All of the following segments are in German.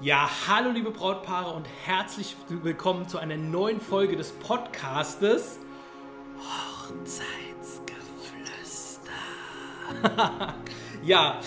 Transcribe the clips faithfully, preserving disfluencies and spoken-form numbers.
Ja, hallo liebe Brautpaare und herzlich willkommen zu einer neuen Folge des Podcastes Hochzeitsgeflüster. Ja,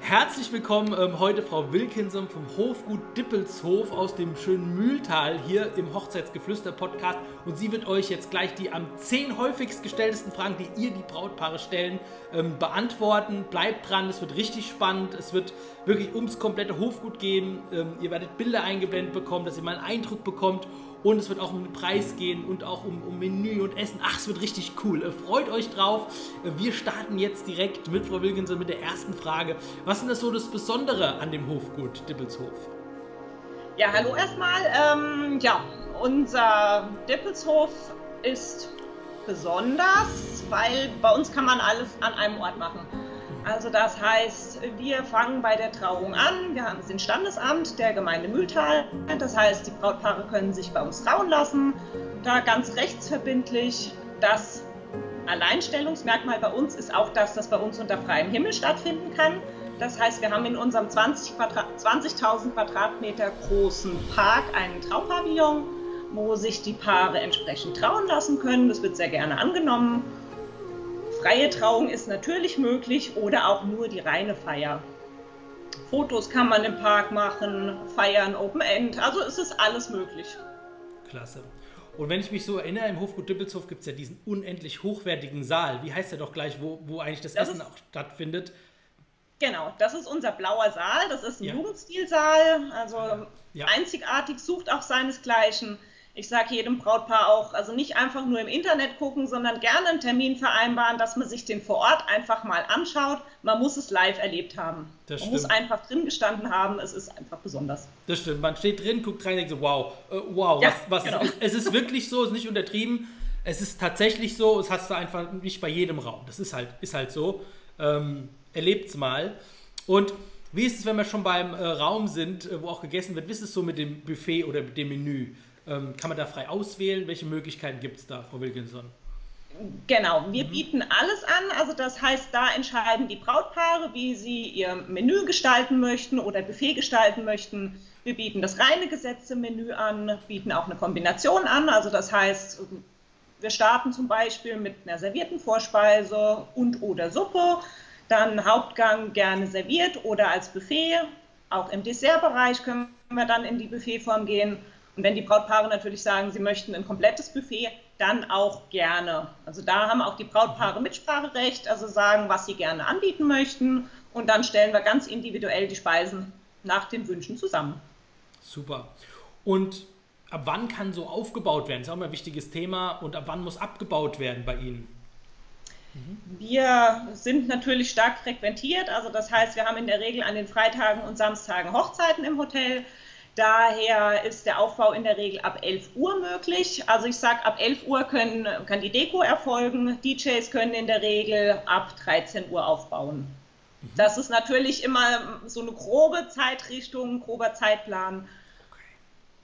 herzlich willkommen ähm, heute Frau Wilkinson vom Hofgut Dippelshof aus dem schönen Mühltal hier im Hochzeitsgeflüster Podcast, und sie wird euch jetzt gleich die am zehn häufigst gestelltesten Fragen, die ihr die Brautpaare stellen, ähm, beantworten. Bleibt dran, es wird richtig spannend, es wird wirklich ums komplette Hofgut gehen. Ähm, ihr werdet Bilder eingeblendet bekommen, dass ihr mal einen Eindruck bekommt, und es wird auch um den Preis gehen und auch um, um Menü und Essen. Ach, es wird richtig cool. Äh, freut euch drauf. Äh, wir starten jetzt direkt mit Frau Wilkinson mit der ersten Frage. Was ist denn das so das Besondere an dem Hofgut Dippelshof? Ja, hallo erstmal. Ähm, ja, unser Dippelshof ist besonders, weil bei uns kann man alles an einem Ort machen. Also das heißt, wir fangen bei der Trauung an. Wir haben den Standesamt der Gemeinde Mühltal. Das heißt, die Brautpaare können sich bei uns trauen lassen. Da ganz rechtsverbindlich. Das Alleinstellungsmerkmal bei uns ist auch, dass das bei uns unter freiem Himmel stattfinden kann. Das heißt, wir haben in unserem zwanzigtausend Quadratmeter großen Park einen Traupavillon, wo sich die Paare entsprechend trauen lassen können. Das wird sehr gerne angenommen. Freie Trauung ist natürlich möglich oder auch nur die reine Feier. Fotos kann man im Park machen, Feiern, Open End, also es ist alles möglich. Klasse. Und wenn ich mich so erinnere, im Hofgut Dippelshof gibt es ja diesen unendlich hochwertigen Saal. Wie heißt der doch gleich, wo, wo eigentlich das, das Essen ist, auch stattfindet? Genau, das ist unser blauer Saal, das ist ein ja. Jugendstilsaal, also ja. einzigartig, sucht auch seinesgleichen. Ich sage jedem Brautpaar auch, also nicht einfach nur im Internet gucken, sondern gerne einen Termin vereinbaren, dass man sich den vor Ort einfach mal anschaut. Man muss es live erlebt haben. Das man stimmt. muss einfach drin gestanden haben, es ist einfach besonders. Das stimmt, man steht drin, guckt rein und denkt so, wow, äh, wow, ja, was, was genau. ist, es ist wirklich so, es ist nicht untertrieben, es ist tatsächlich so, es hast du einfach nicht bei jedem Raum. Das ist halt, ist halt so, ähm, erlebt's mal. Und wie ist es, wenn wir schon beim äh, Raum sind, äh, wo auch gegessen wird, wie ist es so mit dem Buffet oder mit dem Menü? Kann man da frei auswählen? Welche Möglichkeiten gibt es da, Frau Wilkinson? Genau, wir mhm. bieten alles an. Also das heißt, da entscheiden die Brautpaare, wie sie ihr Menü gestalten möchten oder Buffet gestalten möchten. Wir bieten das reine gesetzte Menü an, bieten auch eine Kombination an. Also das heißt, wir starten zum Beispiel mit einer servierten Vorspeise und oder Suppe, dann Hauptgang gerne serviert oder als Buffet. Auch im Dessertbereich können wir dann in die Buffetform gehen. Und wenn die Brautpaare natürlich sagen, sie möchten ein komplettes Buffet, dann auch gerne. Also da haben auch die Brautpaare Mitspracherecht, also sagen, was sie gerne anbieten möchten. Und dann stellen wir ganz individuell die Speisen nach den Wünschen zusammen. Super. Und ab wann kann so aufgebaut werden? Das ist auch mal ein wichtiges Thema. Und ab wann muss abgebaut werden bei Ihnen? Wir sind natürlich stark frequentiert. Also das heißt, wir haben in der Regel an den Freitagen und Samstagen Hochzeiten im Hotel. Daher ist der Aufbau in der Regel ab elf Uhr möglich. Also ich sage, ab elf Uhr können, kann die Deko erfolgen. D Js können in der Regel ab dreizehn Uhr aufbauen. Mhm. Das ist natürlich immer so eine grobe Zeitrichtung, grober Zeitplan. Okay.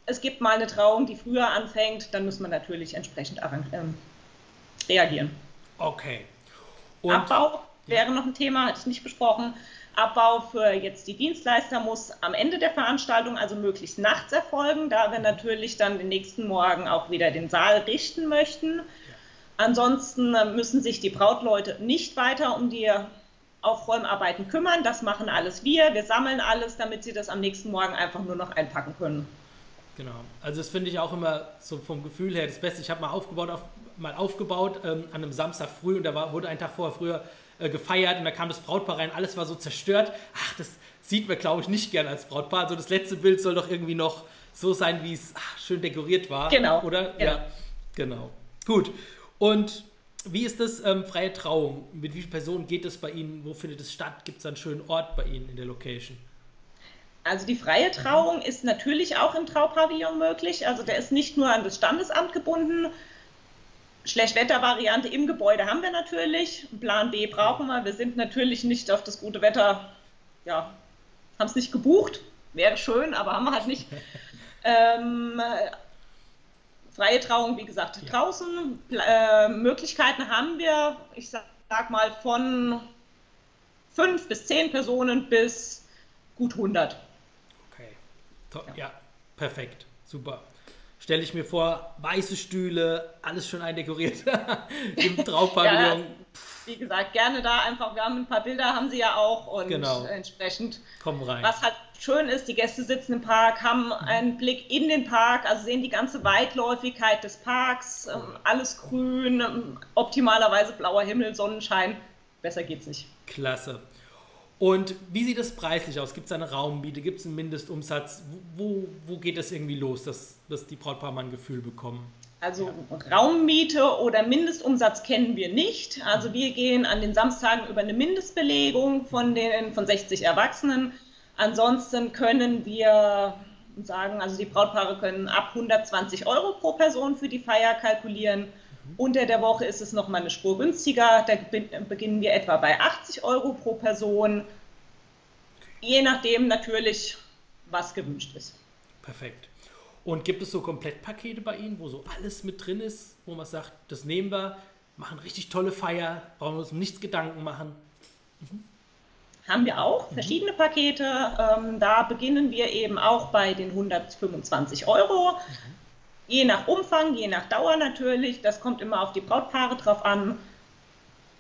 Es gibt mal eine Trauung, die früher anfängt. Dann muss man natürlich entsprechend reagieren. Okay. Und Abbau ja. wäre noch ein Thema, hatte ich nicht besprochen. Abbau für jetzt die Dienstleister muss am Ende der Veranstaltung, also möglichst nachts erfolgen, da wir natürlich dann den nächsten Morgen auch wieder den Saal richten möchten. Ansonsten müssen sich die Brautleute nicht weiter um die Aufräumarbeiten kümmern. Das machen alles wir. Wir sammeln alles, damit sie das am nächsten Morgen einfach nur noch einpacken können. Genau. Also das finde ich auch immer so vom Gefühl her das Beste. Ich habe mal aufgebaut, auf, mal aufgebaut ähm, an einem Samstag früh, und da war, wurde ein Tag vorher früher gefeiert, und da kam das Brautpaar rein, alles war so zerstört. Ach, das sieht man, glaube ich, nicht gern als Brautpaar. Also das letzte Bild soll doch irgendwie noch so sein, wie es ach, schön dekoriert war. Genau. Oder? Genau. Ja, genau. Gut. Und wie ist das ähm, freie Trauung? Mit wie vielen Personen geht es bei Ihnen? Wo findet es statt? Gibt es einen schönen Ort bei Ihnen in der Location? Also die freie Trauung ist natürlich auch im Traupavillon möglich. Also der ist nicht nur an das Standesamt gebunden. Schlechtwettervariante im Gebäude haben wir natürlich, Plan B brauchen wir, wir sind natürlich nicht auf das gute Wetter, ja, haben es nicht gebucht, wäre schön, aber haben wir halt nicht. ähm, freie Trauung, wie gesagt, ja. draußen, äh, Möglichkeiten haben wir, ich sag, sag mal von fünf bis zehn Personen bis gut hundert. Okay, Toll. Ja. Ja, perfekt. Super. Stelle ich mir vor, weiße Stühle, alles schön eindekoriert im Traupavillon. Ja, wie gesagt, gerne da einfach, wir haben ein paar Bilder, haben sie ja auch und genau. Entsprechend kommen rein. Was halt schön ist, die Gäste sitzen im Park, haben einen Blick in den Park, also sehen die ganze Weitläufigkeit des Parks, alles grün, optimalerweise blauer Himmel, Sonnenschein, besser geht's nicht. Klasse. Und wie sieht es preislich aus? Gibt es eine Raummiete? Gibt es einen Mindestumsatz? Wo, wo geht das irgendwie los, dass, dass die Brautpaare mal ein Gefühl bekommen? Also ja. Raummiete oder Mindestumsatz kennen wir nicht. Also wir gehen an den Samstagen über eine Mindestbelegung von, den, von sechzig Erwachsenen. Ansonsten können wir sagen, also die Brautpaare können ab hundertzwanzig Euro pro Person für die Feier kalkulieren. Unter der Woche ist es nochmal eine Spur günstiger, da beginnen wir etwa bei achtzig Euro pro Person, je nachdem natürlich, was gewünscht ist. Perfekt. Und gibt es so Komplettpakete bei Ihnen, wo so alles mit drin ist, wo man sagt, das nehmen wir, machen richtig tolle Feier, brauchen wir uns um nichts Gedanken machen? Mhm. Haben wir auch, verschiedene Pakete, ähm, da beginnen wir eben auch bei den hundertfünfundzwanzig Euro. Mhm. Je nach Umfang, je nach Dauer natürlich, das kommt immer auf die Brautpaare drauf an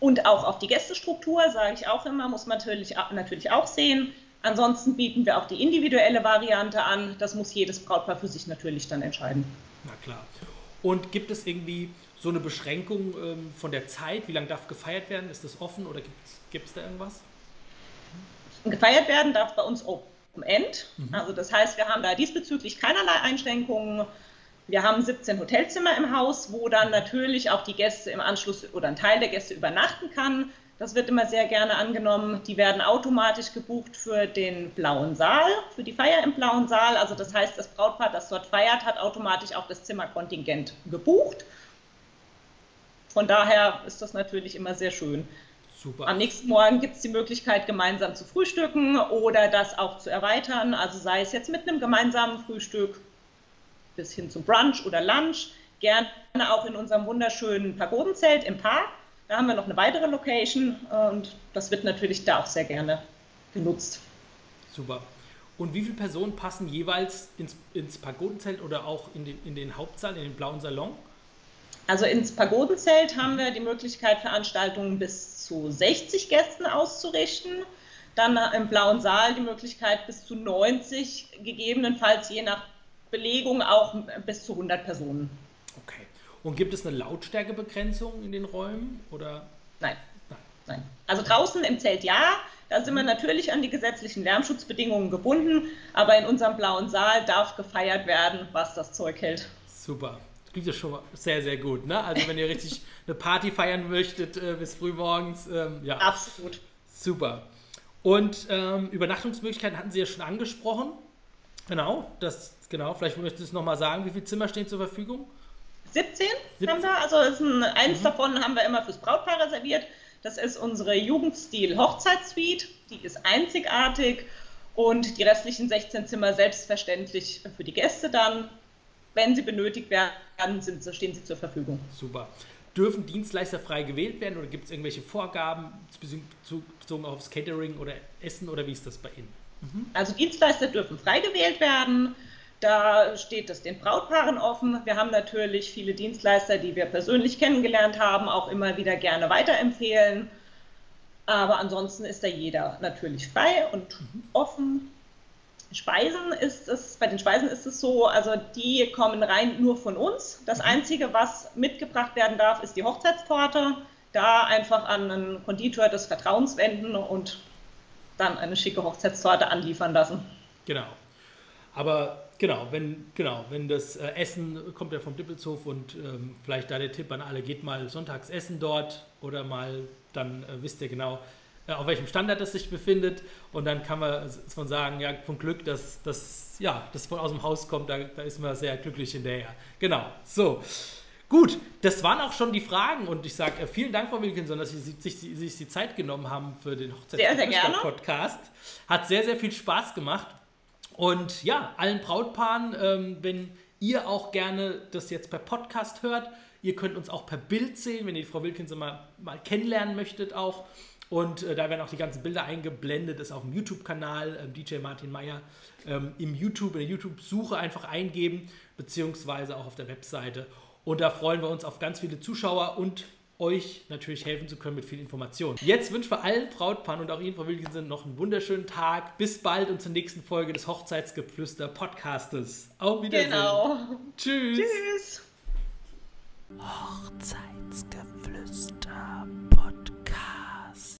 und auch auf die Gästestruktur, sage ich auch immer, muss man natürlich, natürlich auch sehen. Ansonsten bieten wir auch die individuelle Variante an, das muss jedes Brautpaar für sich natürlich dann entscheiden. Na klar. Und gibt es irgendwie so eine Beschränkung ähm, von der Zeit, wie lange darf gefeiert werden, ist das offen oder gibt es da irgendwas? Gefeiert werden darf bei uns Open End, mhm. Also das heißt, wir haben da diesbezüglich keinerlei Einschränkungen. Wir haben siebzehn Hotelzimmer im Haus, wo dann natürlich auch die Gäste im Anschluss oder ein Teil der Gäste übernachten kann. Das wird immer sehr gerne angenommen. Die werden automatisch gebucht für den blauen Saal, für die Feier im blauen Saal. Also das heißt, das Brautpaar, das dort feiert, hat automatisch auch das Zimmerkontingent gebucht. Von daher ist das natürlich immer sehr schön. Super. Am nächsten Morgen gibt es die Möglichkeit, gemeinsam zu frühstücken oder das auch zu erweitern. Also sei es jetzt mit einem gemeinsamen Frühstück bis hin zum Brunch oder Lunch, gerne auch in unserem wunderschönen Pagodenzelt im Park. Da haben wir noch eine weitere Location und das wird natürlich da auch sehr gerne genutzt. Super. Und wie viele Personen passen jeweils ins, ins Pagodenzelt oder auch in den, in den Hauptsaal, in den blauen Salon? Also ins Pagodenzelt haben wir die Möglichkeit, Veranstaltungen bis zu sechzig Gästen auszurichten. Dann im blauen Saal die Möglichkeit bis zu neunzig, gegebenenfalls je nach Belegung auch bis zu hundert Personen. Okay. Und gibt es eine Lautstärkebegrenzung in den Räumen? Oder? Nein. Nein. Nein. Also draußen im Zelt ja, da sind wir natürlich an die gesetzlichen Lärmschutzbedingungen gebunden, aber in unserem blauen Saal darf gefeiert werden, was das Zeug hält. Super. Das klingt ja schon mal sehr, sehr gut. Ne? Also wenn ihr richtig eine Party feiern möchtet äh, bis frühmorgens, ähm, ja. Absolut. Super. Und ähm, Übernachtungsmöglichkeiten hatten Sie ja schon angesprochen. Genau, das Genau, vielleicht möchtest du es nochmal sagen, wie viele Zimmer stehen zur Verfügung? siebzehn, siebzehn. Haben wir, also ist ein, eins mhm. davon haben wir immer fürs Brautpaar reserviert. Das ist unsere Jugendstil-Hochzeitssuite, die ist einzigartig und die restlichen sechzehn Zimmer selbstverständlich für die Gäste dann. Wenn sie benötigt werden, sind, stehen sie zur Verfügung. Super. Dürfen Dienstleister frei gewählt werden oder gibt es irgendwelche Vorgaben bezogen aufs Catering oder Essen oder wie ist das bei Ihnen? Mhm. Also Dienstleister dürfen frei gewählt werden. Da steht es den Brautpaaren offen. Wir haben natürlich viele Dienstleister, die wir persönlich kennengelernt haben, auch immer wieder gerne weiterempfehlen. Aber ansonsten ist da jeder natürlich frei und mhm. offen. Speisen ist es, bei den Speisen ist es so, also die kommen rein nur von uns. Das mhm. Einzige, was mitgebracht werden darf, ist die Hochzeitstorte. Da einfach an einen Konditor des Vertrauens wenden und dann eine schicke Hochzeitstorte anliefern lassen. Genau. Aber Genau, wenn genau, wenn das äh, Essen kommt ja vom Dippelshof und ähm, vielleicht da der Tipp an alle, geht mal sonntags essen dort oder mal, dann äh, wisst ihr genau, äh, auf welchem Standard es sich befindet und dann kann man von sagen, ja, von Glück, dass das ja, das von aus dem Haus kommt, da, da ist man sehr glücklich hinterher. Genau, so. Gut, das waren auch schon die Fragen und ich sage äh, vielen Dank, Frau Wilkinson, dass Sie sich, sich, sich die Zeit genommen haben für den Hochzeitsgeflüster-Podcast. Hat sehr, sehr viel Spaß gemacht. Und ja, allen Brautpaaren, ähm, wenn ihr auch gerne das jetzt per Podcast hört, ihr könnt uns auch per Bild sehen, wenn ihr die Frau Wilkinson mal, mal kennenlernen möchtet auch, Und äh, da werden auch die ganzen Bilder eingeblendet, ist auf dem YouTube-Kanal, äh, D J Martin Meyer, ähm, im YouTube, in der YouTube-Suche einfach eingeben, beziehungsweise auch auf der Webseite. Und da freuen wir uns auf ganz viele Zuschauer und euch natürlich helfen zu können mit viel Information. Jetzt wünschen wir allen Brautpaaren und auch Ihnen, Frau Wilkinson, noch einen wunderschönen Tag. Bis bald und zur nächsten Folge des Hochzeitsgeflüster Podcastes. Auf Wiedersehen. Genau. Tschüss. Tschüss. Hochzeitsgeflüster Podcast.